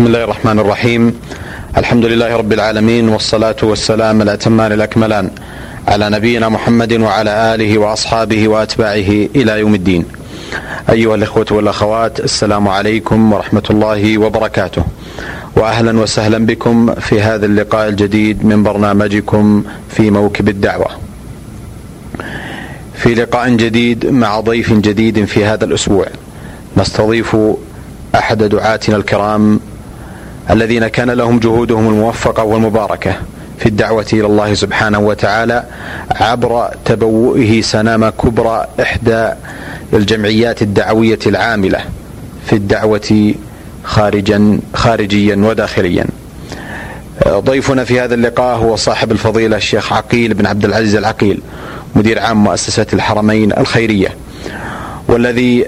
بسم الله الرحمن الرحيم. الحمد لله رب العالمين، والصلاة والسلام الأتمان الأكملان على نبينا محمد وعلى آله وأصحابه وأتباعه إلى يوم الدين. أيها الإخوة والأخوات، السلام عليكم ورحمة الله وبركاته، وأهلا وسهلا بكم في هذا اللقاء الجديد من برنامجكم في موكب الدعوة، في لقاء جديد مع ضيف جديد. في هذا الأسبوع نستضيف أحد دعاتنا الكرام الذين كان لهم جهودهم الموفقة والمباركة في الدعوة إلى الله سبحانه وتعالى عبر تبوئه سنامة كبرى إحدى الجمعيات الدعوية العاملة في الدعوة خارجيا وداخليا. ضيفنا في هذا اللقاء هو صاحب الفضيلة الشيخ عقيل بن عبد العزيز العقيل، مدير عام مؤسسات الحرمين الخيرية، والذي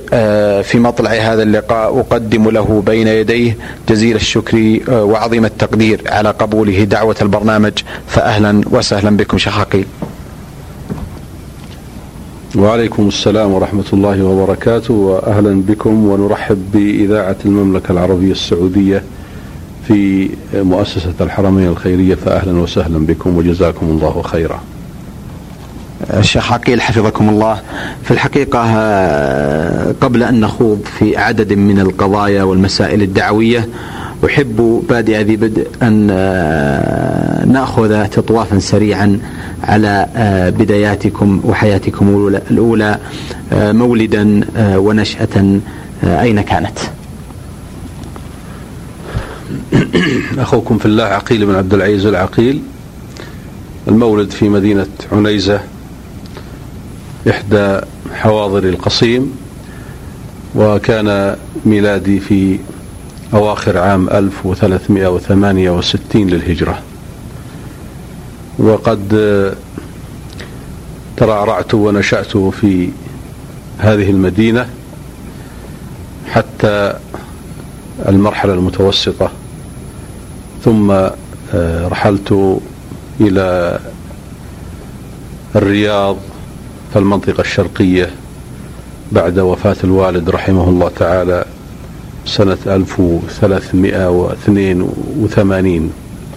في مطلع هذا اللقاء أقدم له بين يديه جزيل الشكر وعظيم التقدير على قبوله دعوة البرنامج. فأهلا وسهلا بكم شيخ عقيل. وعليكم السلام ورحمة الله وبركاته، وأهلا بكم، ونرحب بإذاعة المملكة العربية السعودية في مؤسسة الحرمين الخيرية، فأهلا وسهلا بكم وجزاكم الله خيرا. الشيخ عقيل حفظكم الله، في الحقيقة قبل أن نخوض في عدد من القضايا والمسائل الدعوية، أحب بادئ ذي بدء أن نأخذ تطوافا سريعا على بداياتكم وحياتكم الأولى، مولدا ونشأة أين كانت؟ أخوكم في الله عقيل بن عبد العزيز العقيل، المولد في مدينة عنيزة إحدى حواضر القصيم، وكان ميلادي في أواخر عام 1368 للهجرة، وقد ترعرعت ونشأت في هذه المدينة حتى المرحلة المتوسطة، ثم رحلت إلى الرياض في المنطقة الشرقية بعد وفاة الوالد رحمه الله تعالى سنة 1382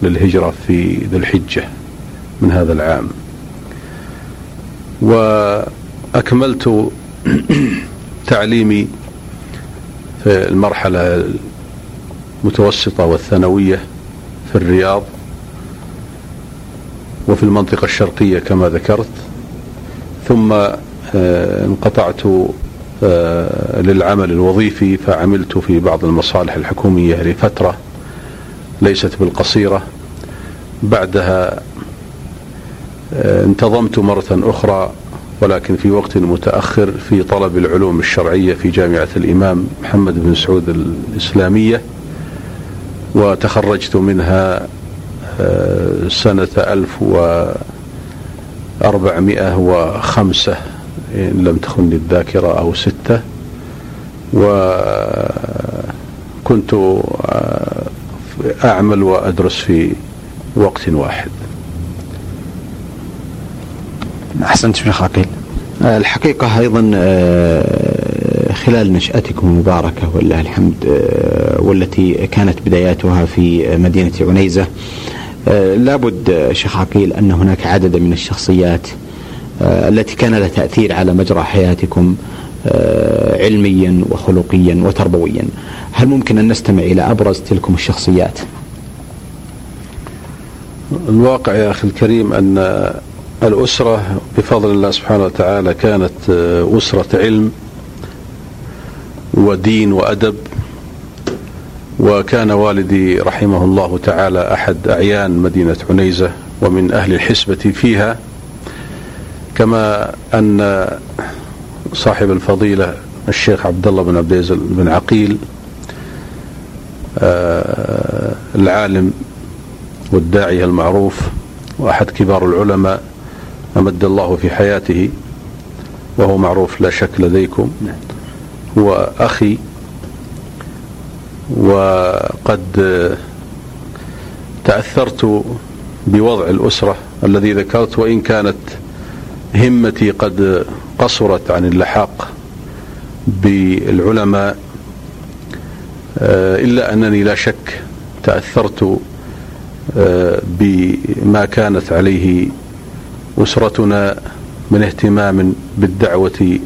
للهجرة في ذي الحجة من هذا العام. وأكملت تعليمي في المرحلة المتوسطة والثانوية في الرياض وفي المنطقة الشرقية كما ذكرت، ثم انقطعت للعمل الوظيفي، فعملت في بعض المصالح الحكومية لفترة ليست بالقصيرة. بعدها انتظمت مرة أخرى ولكن في وقت متأخر في طلب العلوم الشرعية في جامعة الإمام محمد بن سعود الإسلامية، وتخرجت منها سنة 1405 إن لم تخني الذاكرة أو 6، وكنت أعمل وأدرس في وقت واحد. أحسنت شيخ عقيل. الحقيقة أيضا خلال نشأتكم المباركة والله الحمد، والتي كانت بداياتها في مدينة عنيزة، لابد شيخ عقيل أن هناك عدد من الشخصيات التي كان لها تأثير على مجرى حياتكم علميا وخلقيا وتربويا. هل ممكن أن نستمع إلى أبرز تلكم الشخصيات؟ الواقع يا أخي الكريم أن الأسرة بفضل الله سبحانه وتعالى كانت أسرة علم ودين وأدب، وكان والدي رحمه الله تعالى أحد أعيان مدينة عنيزة ومن أهل الحسبة فيها، كما أن صاحب الفضيلة الشيخ عبد الله بن عبد العزيز بن عقيل العالم والداعية المعروف وأحد كبار العلماء أمد الله في حياته، وهو معروف لا شك لديكم، هو أخي، وقد تأثرت بوضع الأسرة الذي ذكرت، وإن كانت همتي قد قصرت عن اللحاق بالعلماء إلا أنني لا شك تأثرت بما كانت عليه أسرتنا من اهتمام بالدعوة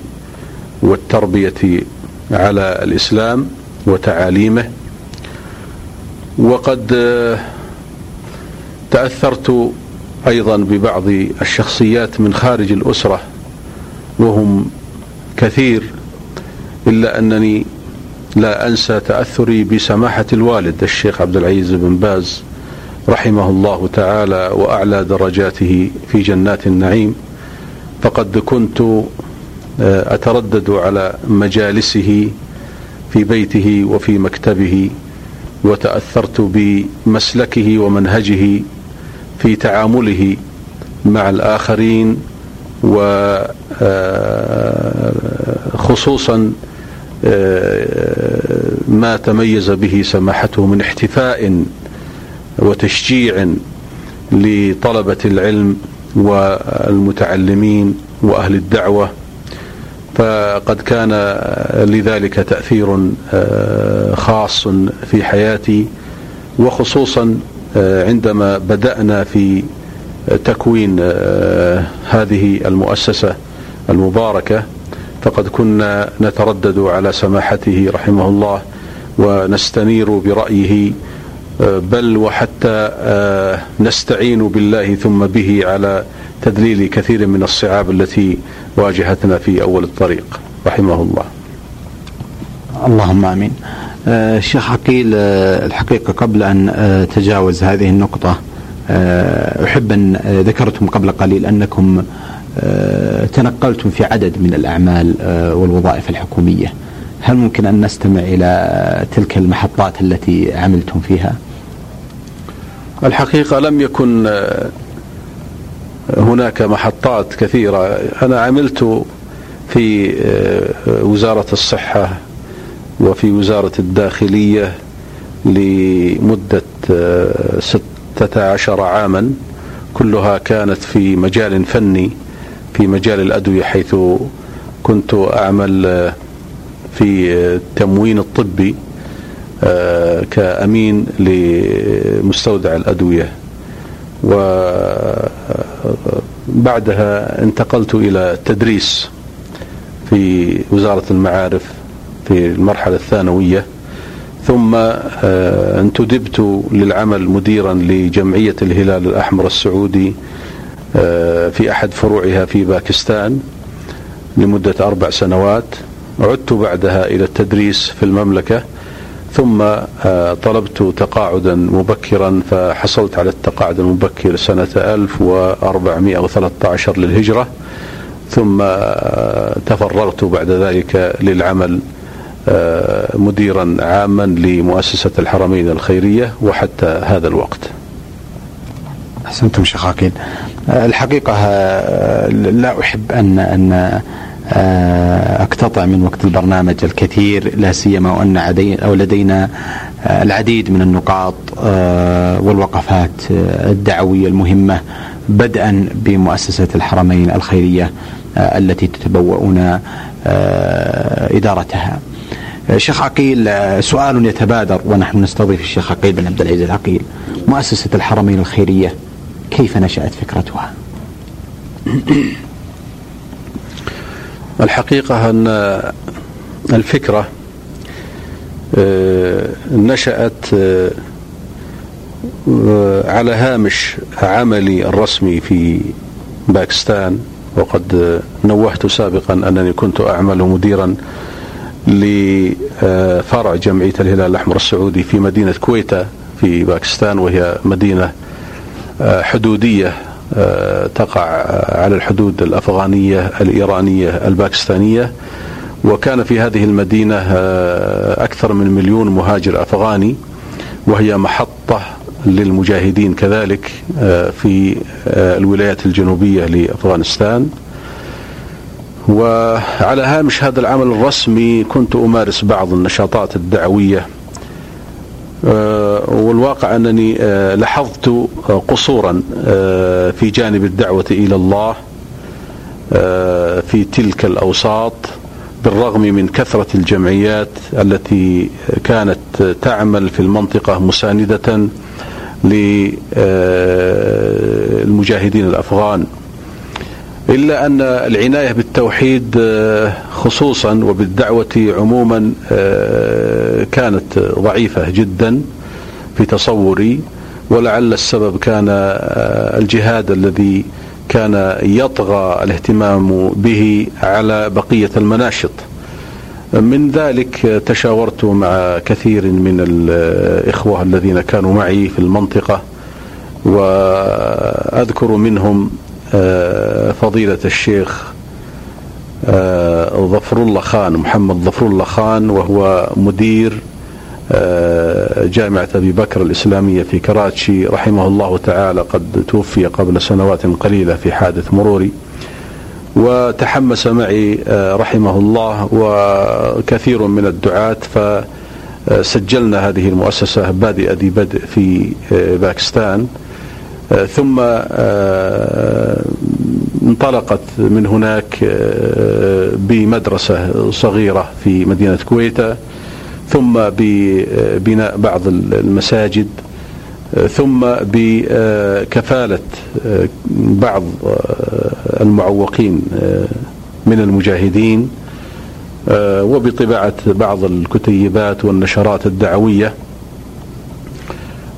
والتربية على الإسلام وتعاليمه، وقد تأثرت أيضا ببعض الشخصيات من خارج الأسرة وهم كثير، إلا أنني لا أنسى تأثري بسماحة الوالد الشيخ عبدالعزيز بن باز رحمه الله تعالى وأعلى درجاته في جنات النعيم، فقد كنت أتردد على مجالسه في بيته وفي مكتبه، وتأثرت بمسلكه ومنهجه في تعامله مع الآخرين، وخصوصا ما تميز به سماحته من احتفاء وتشجيع لطلبة العلم والمتعلمين وأهل الدعوة، فقد كان لذلك تأثير خاص في حياتي، وخصوصا عندما بدأنا في تكوين هذه المؤسسة المباركة، فقد كنا نتردد على سماحته رحمه الله ونستنير برأيه، بل وحتى نستعين بالله ثم به على تدليل كثير من الصعاب التي واجهتنا في أول الطريق رحمه الله. اللهم آمين. الشيخ عقيل، الحقيقة قبل أن تجاوز هذه النقطة أحب أن ذكرتم قبل قليل أنكم تنقلتم في عدد من الأعمال والوظائف الحكومية، هل ممكن أن نستمع إلى تلك المحطات التي عملتم فيها؟ الحقيقة لم يكن هناك محطات كثيرة، أنا عملت في وزارة الصحة وفي وزارة الداخلية لمدة 16 عاما، كلها كانت في مجال فني في مجال الأدوية، حيث كنت أعمل في التموين الطبي كأمين لمستودع الأدوية، وبعدها انتقلت إلى التدريس في وزارة المعارف في المرحلة الثانوية، ثم انتدبت للعمل مديرا لجمعية الهلال الأحمر السعودي في أحد فروعها في باكستان لمدة 4 سنوات، عدت بعدها إلى التدريس في المملكة، ثم طلبت تقاعدا مبكرا فحصلت على التقاعد المبكر سنة 1413 للهجرة، ثم تفرغت بعد ذلك للعمل مديرا عاما لمؤسسة الحرمين الخيرية وحتى هذا الوقت. أحسنتم شيخ عقيل. الحقيقة لا أحب أن أقتطع من وقت البرنامج الكثير، لا سيما وأن لدينا العديد من النقاط والوقفات الدعوية المهمة، بدءا بمؤسسة الحرمين الخيرية التي تتبوؤون إدارتها. شيخ عقيل، سؤال يتبادر ونحن نستضيف الشيخ عقيل بن عبد العزيز العقيل، مؤسسة الحرمين الخيرية كيف نشأت فكرتها؟ الحقيقة أن الفكرة نشأت على هامش عملي الرسمي في باكستان، وقد نوهت سابقا أنني كنت أعمل مديرا لفرع جمعية الهلال الأحمر السعودي في مدينة كويتا في باكستان، وهي مدينة حدودية تقع على الحدود الأفغانية الإيرانية الباكستانية، وكان في هذه المدينة أكثر من 1 مليون مهاجر أفغاني، وهي محطة للمجاهدين كذلك في الولايات الجنوبية لأفغانستان. وعلى هامش هذا العمل الرسمي كنت أمارس بعض النشاطات الدعوية، والواقع أنني لاحظت قصورا في جانب الدعوة إلى الله في تلك الأوساط، بالرغم من كثرة الجمعيات التي كانت تعمل في المنطقة مساندة للمجاهدين الأفغان، إلا أن العناية بالتوحيد خصوصا وبالدعوة عموما كانت ضعيفة جدا في تصوري، ولعل السبب كان الجهاد الذي كان يطغى الاهتمام به على بقية المناشط. من ذلك تشاورت مع كثير من الإخوة الذين كانوا معي في المنطقة، وأذكر منهم فضيلة الشيخ ظفر الله خان، محمد ظفر الله خان، وهو مدير جامعة أبي بكر الإسلامية في كراتشي، رحمه الله تعالى، قد توفي قبل سنوات قليلة في حادث مروري، وتحمس معي رحمه الله وكثير من الدعاة، فسجلنا هذه المؤسسة بادئ ذي بدء في باكستان، ثم انطلقت من هناك بمدرسة صغيرة في مدينة كويتا، ثم ببناء بعض المساجد، ثم بكفالة بعض المعوقين من المجاهدين، وبطباعة بعض الكتيبات والنشرات الدعوية.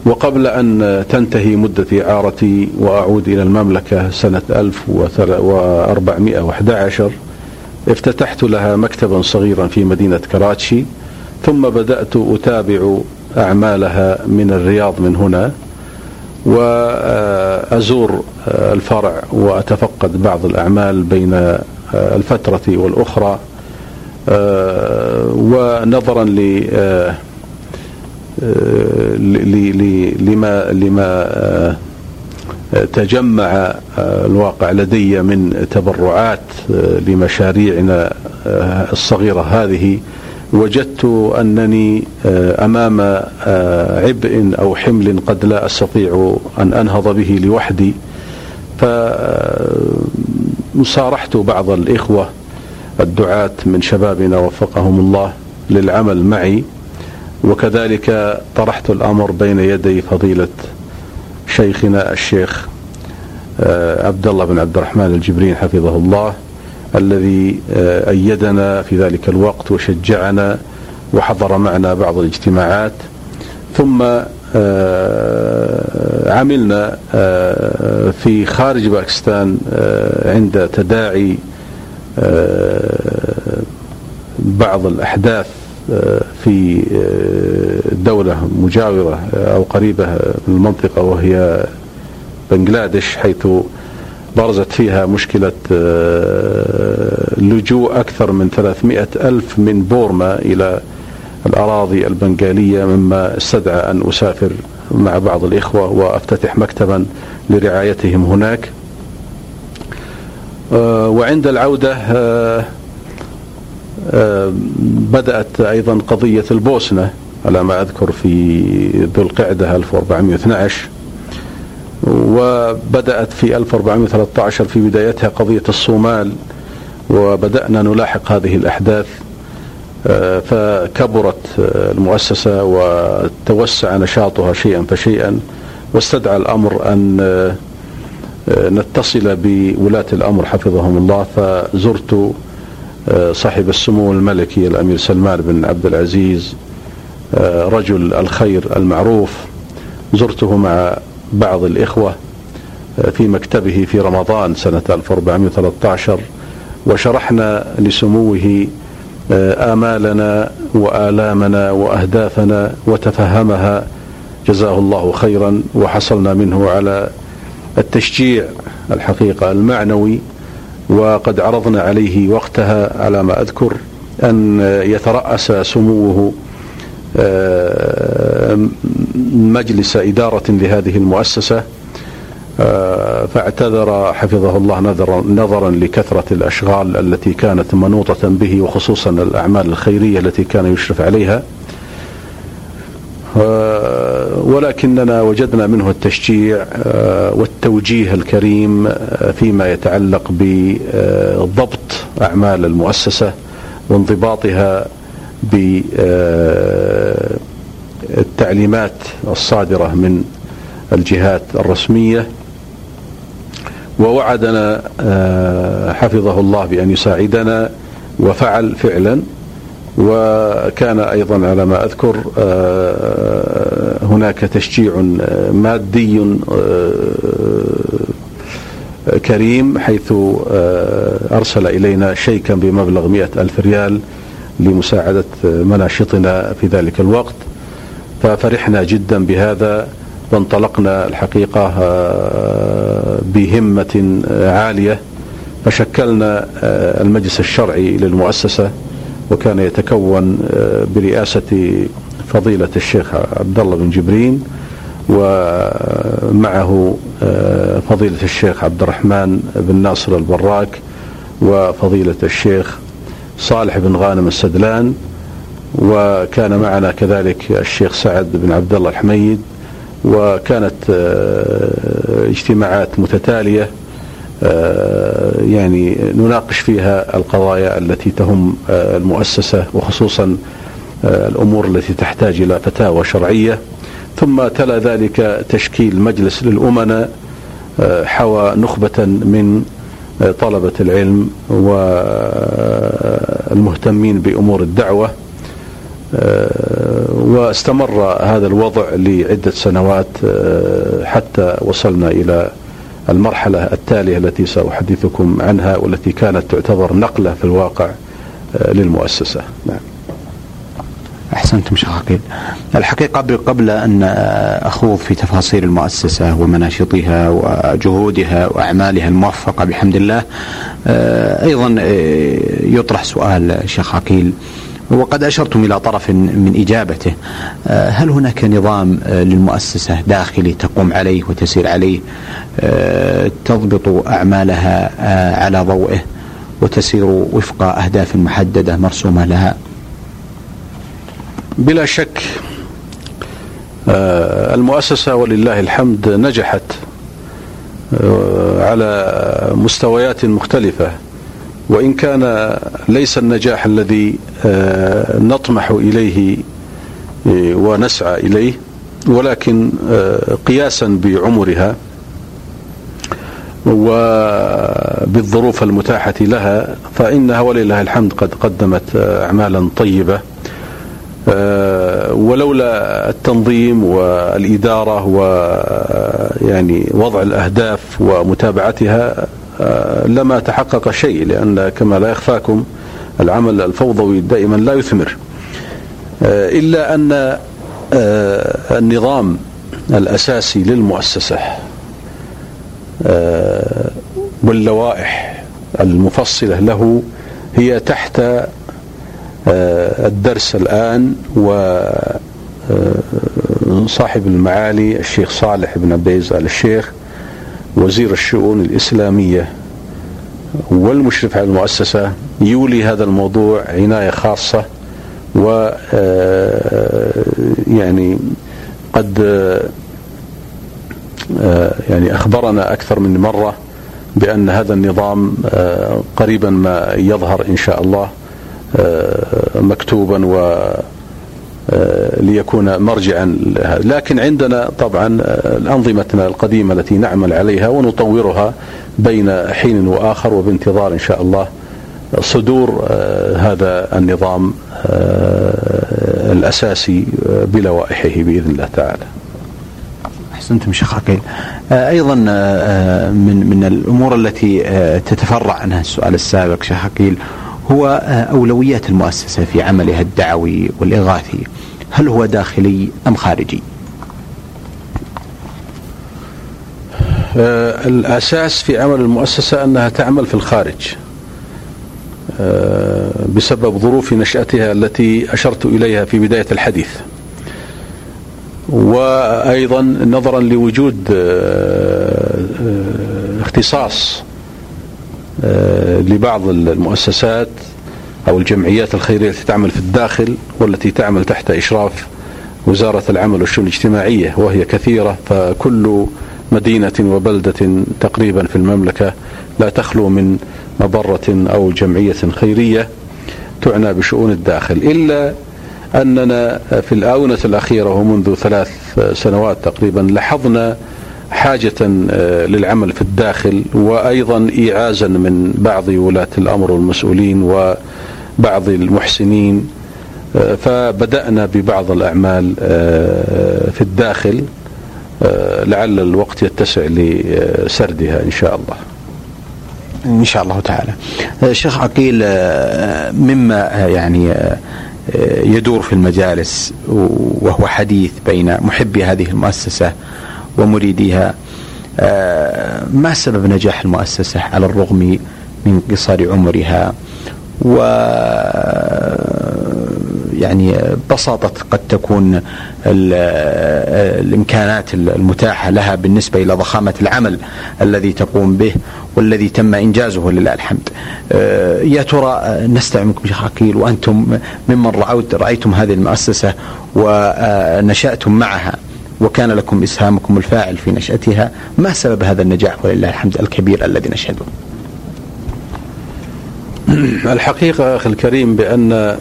وقبل أن تنتهي مدة إعارتي وأعود إلى المملكة سنة 1411 افتتحت لها مكتبا صغيرا في مدينة كراتشي، ثم بدأت أتابع أعمالها من الرياض من هنا، وأزور الفرع وأتفقد بعض الأعمال بين الفترة والأخرى، ونظرا لما تجمع الواقع لدي من تبرعات لمشاريعنا الصغيرة هذه، وجدت أنني أمام عبء أو حمل قد لا أستطيع أن أنهض به لوحدي، فصارحت بعض الإخوة الدعاة من شبابنا وفقهم الله للعمل معي، وكذلك طرحت الأمر بين يدي فضيلة شيخنا الشيخ عبد الله بن عبد الرحمن الجبرين حفظه الله، الذي أيدنا في ذلك الوقت وشجعنا وحضر معنا بعض الاجتماعات، ثم عملنا في خارج باكستان عند تداعي بعض الأحداث في دولة مجاورة أو قريبة من المنطقة وهي بنغلاديش، حيث برزت فيها مشكلة لجوء أكثر من 300,000 من بورما إلى الأراضي البنغالية، مما استدعى أن أسافر مع بعض الإخوة وأفتتح مكتبا لرعايتهم هناك. وعند العودة بدأت أيضا قضية البوسنة على ما أذكر في ذو القعدة 1412، وبدأت في 1413 في بدايتها قضية الصومال، وبدأنا نلاحق هذه الأحداث، فكبرت المؤسسة وتوسع نشاطها شيئا فشيئا، واستدعى الأمر أن نتصل بولاة الأمر حفظهم الله، فزرت صاحب السمو الملكي الأمير سلمان بن عبد العزيز رجل الخير المعروف، زرته مع بعض الإخوة في مكتبه في رمضان سنة 1413، وشرحنا لسموه آمالنا وآلامنا وأهدافنا وتفهمها جزاه الله خيرا، وحصلنا منه على التشجيع الحقيقة المعنوي. وقد عرضنا عليه وقتها على ما أذكر أن يترأس سموه مجلس إدارة لهذه المؤسسة، فاعتذر حفظه الله نظرا لكثرة الأشغال التي كانت منوطة به، وخصوصا الأعمال الخيرية التي كان يشرف عليها، ولكننا وجدنا منه التشجيع والتوجيه الكريم فيما يتعلق بضبط أعمال المؤسسة وانضباطها بالتعليمات الصادرة من الجهات الرسمية. ووعدنا حفظه الله بأن يساعدنا وفعل فعلا. وكان أيضا على ما أذكر هناك تشجيع مادي كريم، حيث أرسل إلينا شيكا بمبلغ 100,000 ريال لمساعدة مناشطنا في ذلك الوقت، ففرحنا جدا بهذا وانطلقنا الحقيقة بهمة عالية. فشكلنا المجلس الشرعي للمؤسسة، وكان يتكون برئاسة فضيلة الشيخ عبد الله بن جبرين، ومعه فضيلة الشيخ عبد الرحمن بن ناصر البراك، وفضيلة الشيخ صالح بن غانم السدلان، وكان معنا كذلك الشيخ سعد بن عبد الله الحميد. وكانت اجتماعات متتالية يعني نناقش فيها القضايا التي تهم المؤسسة، وخصوصا الأمور التي تحتاج إلى فتاوى شرعية. ثم تلا ذلك تشكيل مجلس للأمناء حوى نخبة من طلبة العلم والمهتمين بأمور الدعوة، واستمر هذا الوضع لعدة سنوات حتى وصلنا إلى المرحلة التالية التي سأحدثكم عنها، والتي كانت تعتبر نقلة في الواقع للمؤسسة. نعم. أحسنتم شيخ عقيل. الحقيقة قبل أن أخوض في تفاصيل المؤسسة ومناشطها وجهودها وأعمالها الموفقة بحمد الله، أيضا يطرح سؤال شيخ عقيل، وقد أشرتم إلى طرف من إجابته، هل هناك نظام للمؤسسة داخلي تقوم عليه وتسير عليه، تضبط أعمالها على ضوئه وتسير وفق أهداف محددة مرسومة لها؟ بلا شك المؤسسة ولله الحمد نجحت على مستويات مختلفة، وإن كان ليس النجاح الذي نطمح إليه ونسعى إليه، ولكن قياسا بعمرها وبالظروف المتاحة لها فإنها ولله الحمد قد قدمت أعمالا طيبة، ولولا التنظيم والإدارة ويعني وضع الأهداف ومتابعتها لما تحقق شيء، لأن كما لا يخفاكم العمل الفوضوي دائما لا يثمر، إلا أن النظام الأساسي للمؤسسة واللوائح المفصلة له هي تحت الدرس الآن وصاحب المعالي الشيخ صالح بن عبد العزيز آل الشيخ وزير الشؤون الإسلامية والمشرف على المؤسسة، يولي هذا الموضوع عناية خاصة، و يعني قد يعني أخبرنا أكثر من مرة بأن هذا النظام قريبا ما يظهر إن شاء الله مكتوبا ليكون مرجعا لهذا. لكن عندنا طبعا أنظمتنا القديمة التي نعمل عليها ونطورها بين حين وآخر، وبانتظار إن شاء الله صدور هذا النظام الأساسي بلوائحه بإذن الله تعالى. أحسنتم شيخ عقيل. أيضا من الأمور التي تتفرع عنها السؤال السابق شيخ عقيل هو أولويات المؤسسة في عملها الدعوي والإغاثي، هل هو داخلي أم خارجي؟ الأساس في عمل المؤسسة أنها تعمل في الخارج بسبب ظروف نشأتها التي أشرت إليها في بداية الحديث، وأيضا نظرا لوجود اختصاص لبعض المؤسسات أو الجمعيات الخيرية التي تعمل في الداخل والتي تعمل تحت إشراف وزارة العمل والشؤون الاجتماعية، وهي كثيرة، فكل مدينة وبلدة تقريبا في المملكة لا تخلو من مبرة أو جمعية خيرية. تعنى بشؤون الداخل، إلا أننا في الآونة الأخيرة ومنذ 3 سنوات تقريبا لاحظنا حاجة للعمل في الداخل، وأيضا إيعازا من بعض ولاة الأمر والمسؤولين وبعض المحسنين، فبدأنا ببعض الأعمال في الداخل لعل الوقت يتسع لسردها إن شاء الله. إن شاء الله تعالى. شيخ عقيل، مما يعني يدور في المجالس وهو حديث بين محبي هذه المؤسسة ومريديها، ما سبب نجاح المؤسسة على الرغم من قصر عمرها و يعني بساطة قد تكون الإمكانات المتاحة لها بالنسبة إلى ضخامة العمل الذي تقوم به والذي تم إنجازه لله الحمد؟ يا ترى نستمع منكم شيخ عقيل، وأنتم ممن رأيتم هذه المؤسسة ونشأتم معها وكان لكم إسهامكم الفاعل في نشأتها، ما سبب هذا النجاح ولله الحمد الكبير الذي نشهده؟ الحقيقة أخي الكريم بأن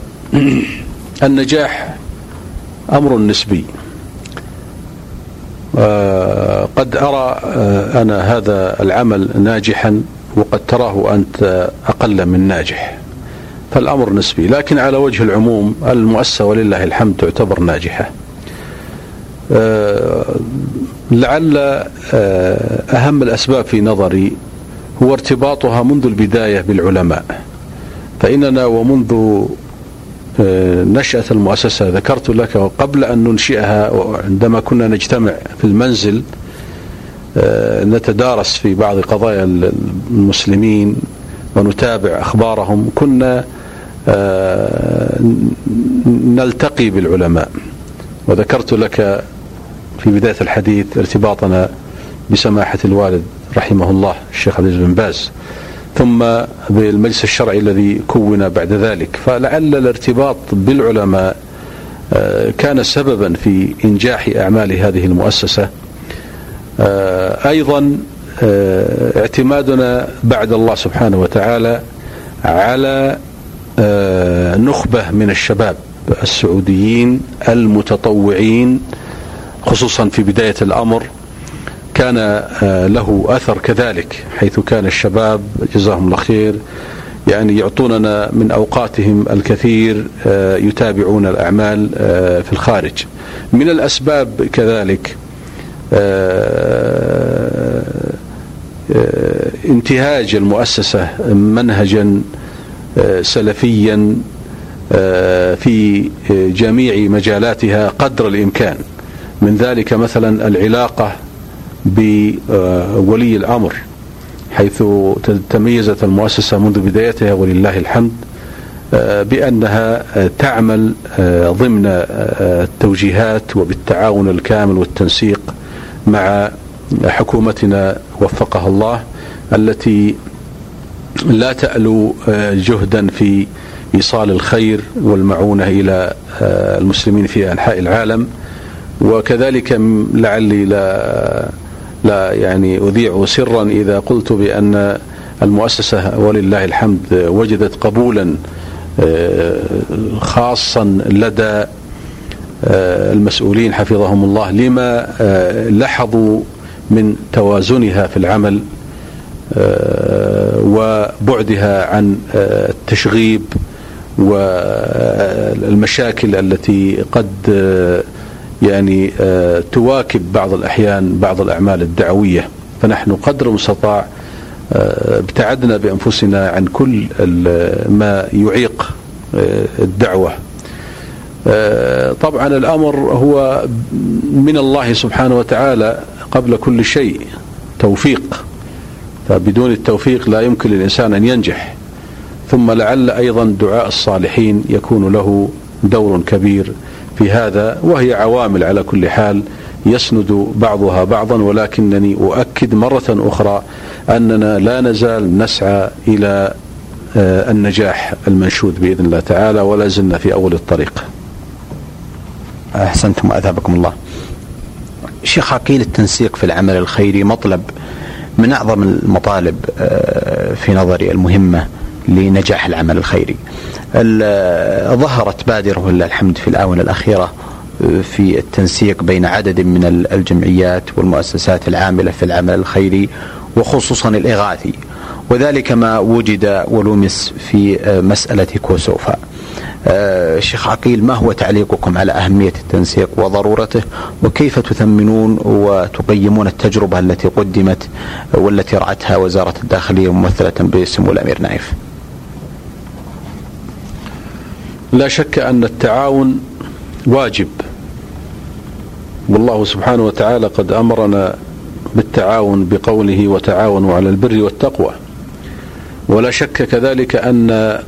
النجاح أمر نسبي. قد أرى أنا هذا العمل ناجحا وقد تراه أنت أقل من ناجح، فالأمر نسبي. لكن على وجه العموم المؤسسة ولله الحمد تعتبر ناجحة. لعل أهم الأسباب في نظري هو ارتباطها منذ البداية بالعلماء، فإننا ومنذ نشأة المؤسسة ذكرت لك وقبل أن ننشئها عندما كنا نجتمع في المنزل نتدارس في بعض قضايا المسلمين ونتابع أخبارهم، كنا نلتقي بالعلماء. وذكرت لك في بداية الحديث ارتباطنا بسماحة الوالد رحمه الله الشيخ عبدالعزيز بن باز، ثم بالمجلس الشرعي الذي كون بعد ذلك. فلعل الارتباط بالعلماء كان سببا في إنجاح أعمال هذه المؤسسة. أيضا اعتمادنا بعد الله سبحانه وتعالى على نخبة من الشباب السعوديين المتطوعين خصوصا في بداية الأمر كان له أثر كذلك، حيث كان الشباب جزاهم الله خير يعني يعطوننا من أوقاتهم الكثير يتابعون الأعمال في الخارج. من الأسباب كذلك انتهاج المؤسسة منهجا سلفيا في جميع مجالاتها قدر الإمكان، من ذلك مثلا العلاقة بولي الأمر، حيث تميزت المؤسسة منذ بدايتها ولله الحمد بأنها تعمل ضمن التوجيهات وبالتعاون الكامل والتنسيق مع حكومتنا وفقها الله، التي لا تألو جهدا في إيصال الخير والمعونة إلى المسلمين في أنحاء العالم. وكذلك لعلي لا يعني أذيع سرا إذا قلت بأن المؤسسة ولله الحمد وجدت قبولا خاصا لدى المسؤولين حفظهم الله لما لاحظوا من توازنها في العمل وبعدها عن التشغيب والمشاكل التي قد يعني تواكب بعض الأحيان بعض الأعمال الدعوية. فنحن قدر المستطاع ابتعدنا بأنفسنا عن كل ما يعيق الدعوة. طبعا الأمر هو من الله سبحانه وتعالى قبل كل شيء توفيق، فبدون التوفيق لا يمكن للإنسان أن ينجح. ثم لعل أيضا دعاء الصالحين يكون له دور كبير في هذا، وهي عوامل على كل حال يسند بعضها بعضا. ولكنني أؤكد مرة أخرى أننا لا نزال نسعى إلى النجاح المنشود بإذن الله تعالى، ولا زلنا في أول الطريق. أحسنتم أثابكم الله. شيخ عقيل، التنسيق في العمل الخيري مطلب من أعظم المطالب في نظري المهمة لنجاح العمل الخيري. ظهرت بادرة ولله الحمد في الآونة الأخيرة في التنسيق بين عدد من الجمعيات والمؤسسات العاملة في العمل الخيري وخصوصا الإغاثي، وذلك ما وجد ولمس في مسألة كوسوفا. الشيخ عقيل، ما هو تعليقكم على أهمية التنسيق وضرورته، وكيف تثمنون وتقيمون التجربة التي قدمت والتي رعتها وزارة الداخلية ممثلة بسمو الأمير نايف؟ لا شك أن التعاون واجب، والله سبحانه وتعالى قد أمرنا بالتعاون بقوله وتعاونوا على البر والتقوى. ولا شك كذلك أن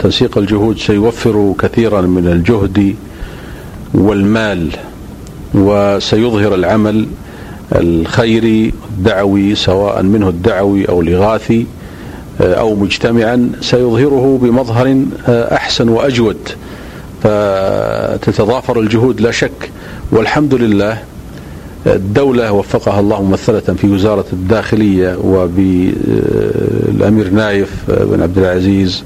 تنسيق الجهود سيوفر كثيرا من الجهد والمال، وسيظهر العمل الخيري الدعوي سواء منه الدعوي أو الإغاثي أو مجتمعا، سيظهره بمظهر أحسن وأجود، فتتضافر الجهود لا شك. والحمد لله الدولة وفقها الله ممثلة في وزارة الداخلية وبالأمير نايف بن عبد العزيز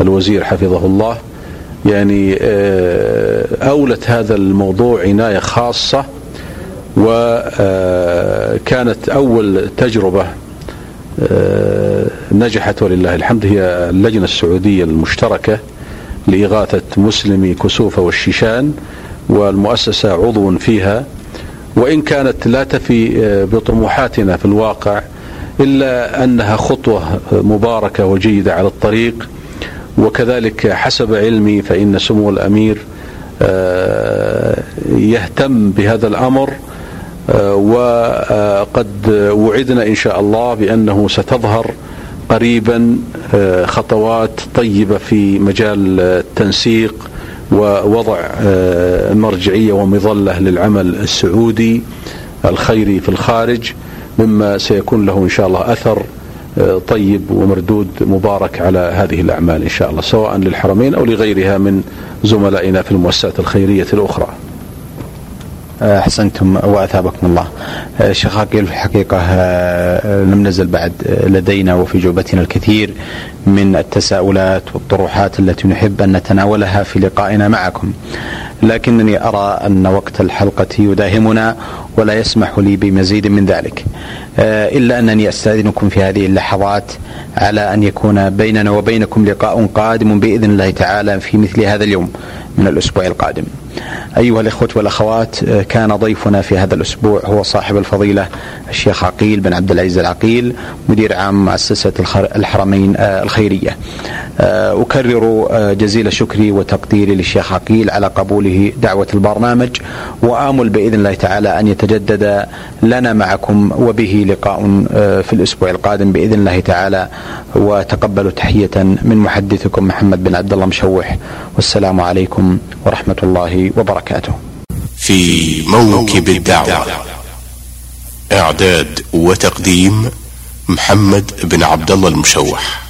الوزير حفظه الله، يعني أولت هذا الموضوع عناية خاصة، وكانت أول تجربة نجحت ولله الحمد هي اللجنة السعودية المشتركة لإغاثة مسلمي كسوفة والشيشان، والمؤسسة عضو فيها، وإن كانت لا تفي بطموحاتنا في الواقع إلا أنها خطوة مباركة وجيدة على الطريق. وكذلك حسب علمي فإن سمو الأمير يهتم بهذا الأمر، وقد وعدنا إن شاء الله بأنه ستظهر قريبا خطوات طيبة في مجال التنسيق ووضع مرجعية ومظلة للعمل السعودي الخيري في الخارج، مما سيكون له إن شاء الله أثر طيب ومردود مبارك على هذه الأعمال إن شاء الله، سواء للحرمين أو لغيرها من زملائنا في المؤسسات الخيرية الأخرى. أحسنتم وأثابكم الله. الشيخ عقيل، في الحقيقة لم نزل بعد لدينا وفي جوبتنا الكثير من التساؤلات والطروحات التي نحب أن نتناولها في لقائنا معكم، لكنني أرى أن وقت الحلقة يداهمنا ولا يسمح لي بمزيد من ذلك، إلا أنني أستأذنكم في هذه اللحظات على أن يكون بيننا وبينكم لقاء قادم بإذن الله تعالى في مثل هذا اليوم من الأسبوع القادم. أيها الإخوة والأخوات، كان ضيفنا في هذا الأسبوع هو صاحب الفضيلة الشيخ عقيل بن عبد العزيز العقيل، مدير عام مؤسسة الحرمين الخيرية. أكرر جزيل شكري وتقديري للشيخ عقيل على قبوله دعوة البرنامج، وآمل بإذن الله تعالى أن يتجدد لنا معكم وبه لقاء في الأسبوع القادم بإذن الله تعالى. وتقبلوا تحية من محدثكم محمد بن عبد الله مشوح، والسلام عليكم ورحمة الله وبركاته. في موكب الدعوة، إعداد وتقديم محمد بن عبد الله المشوح.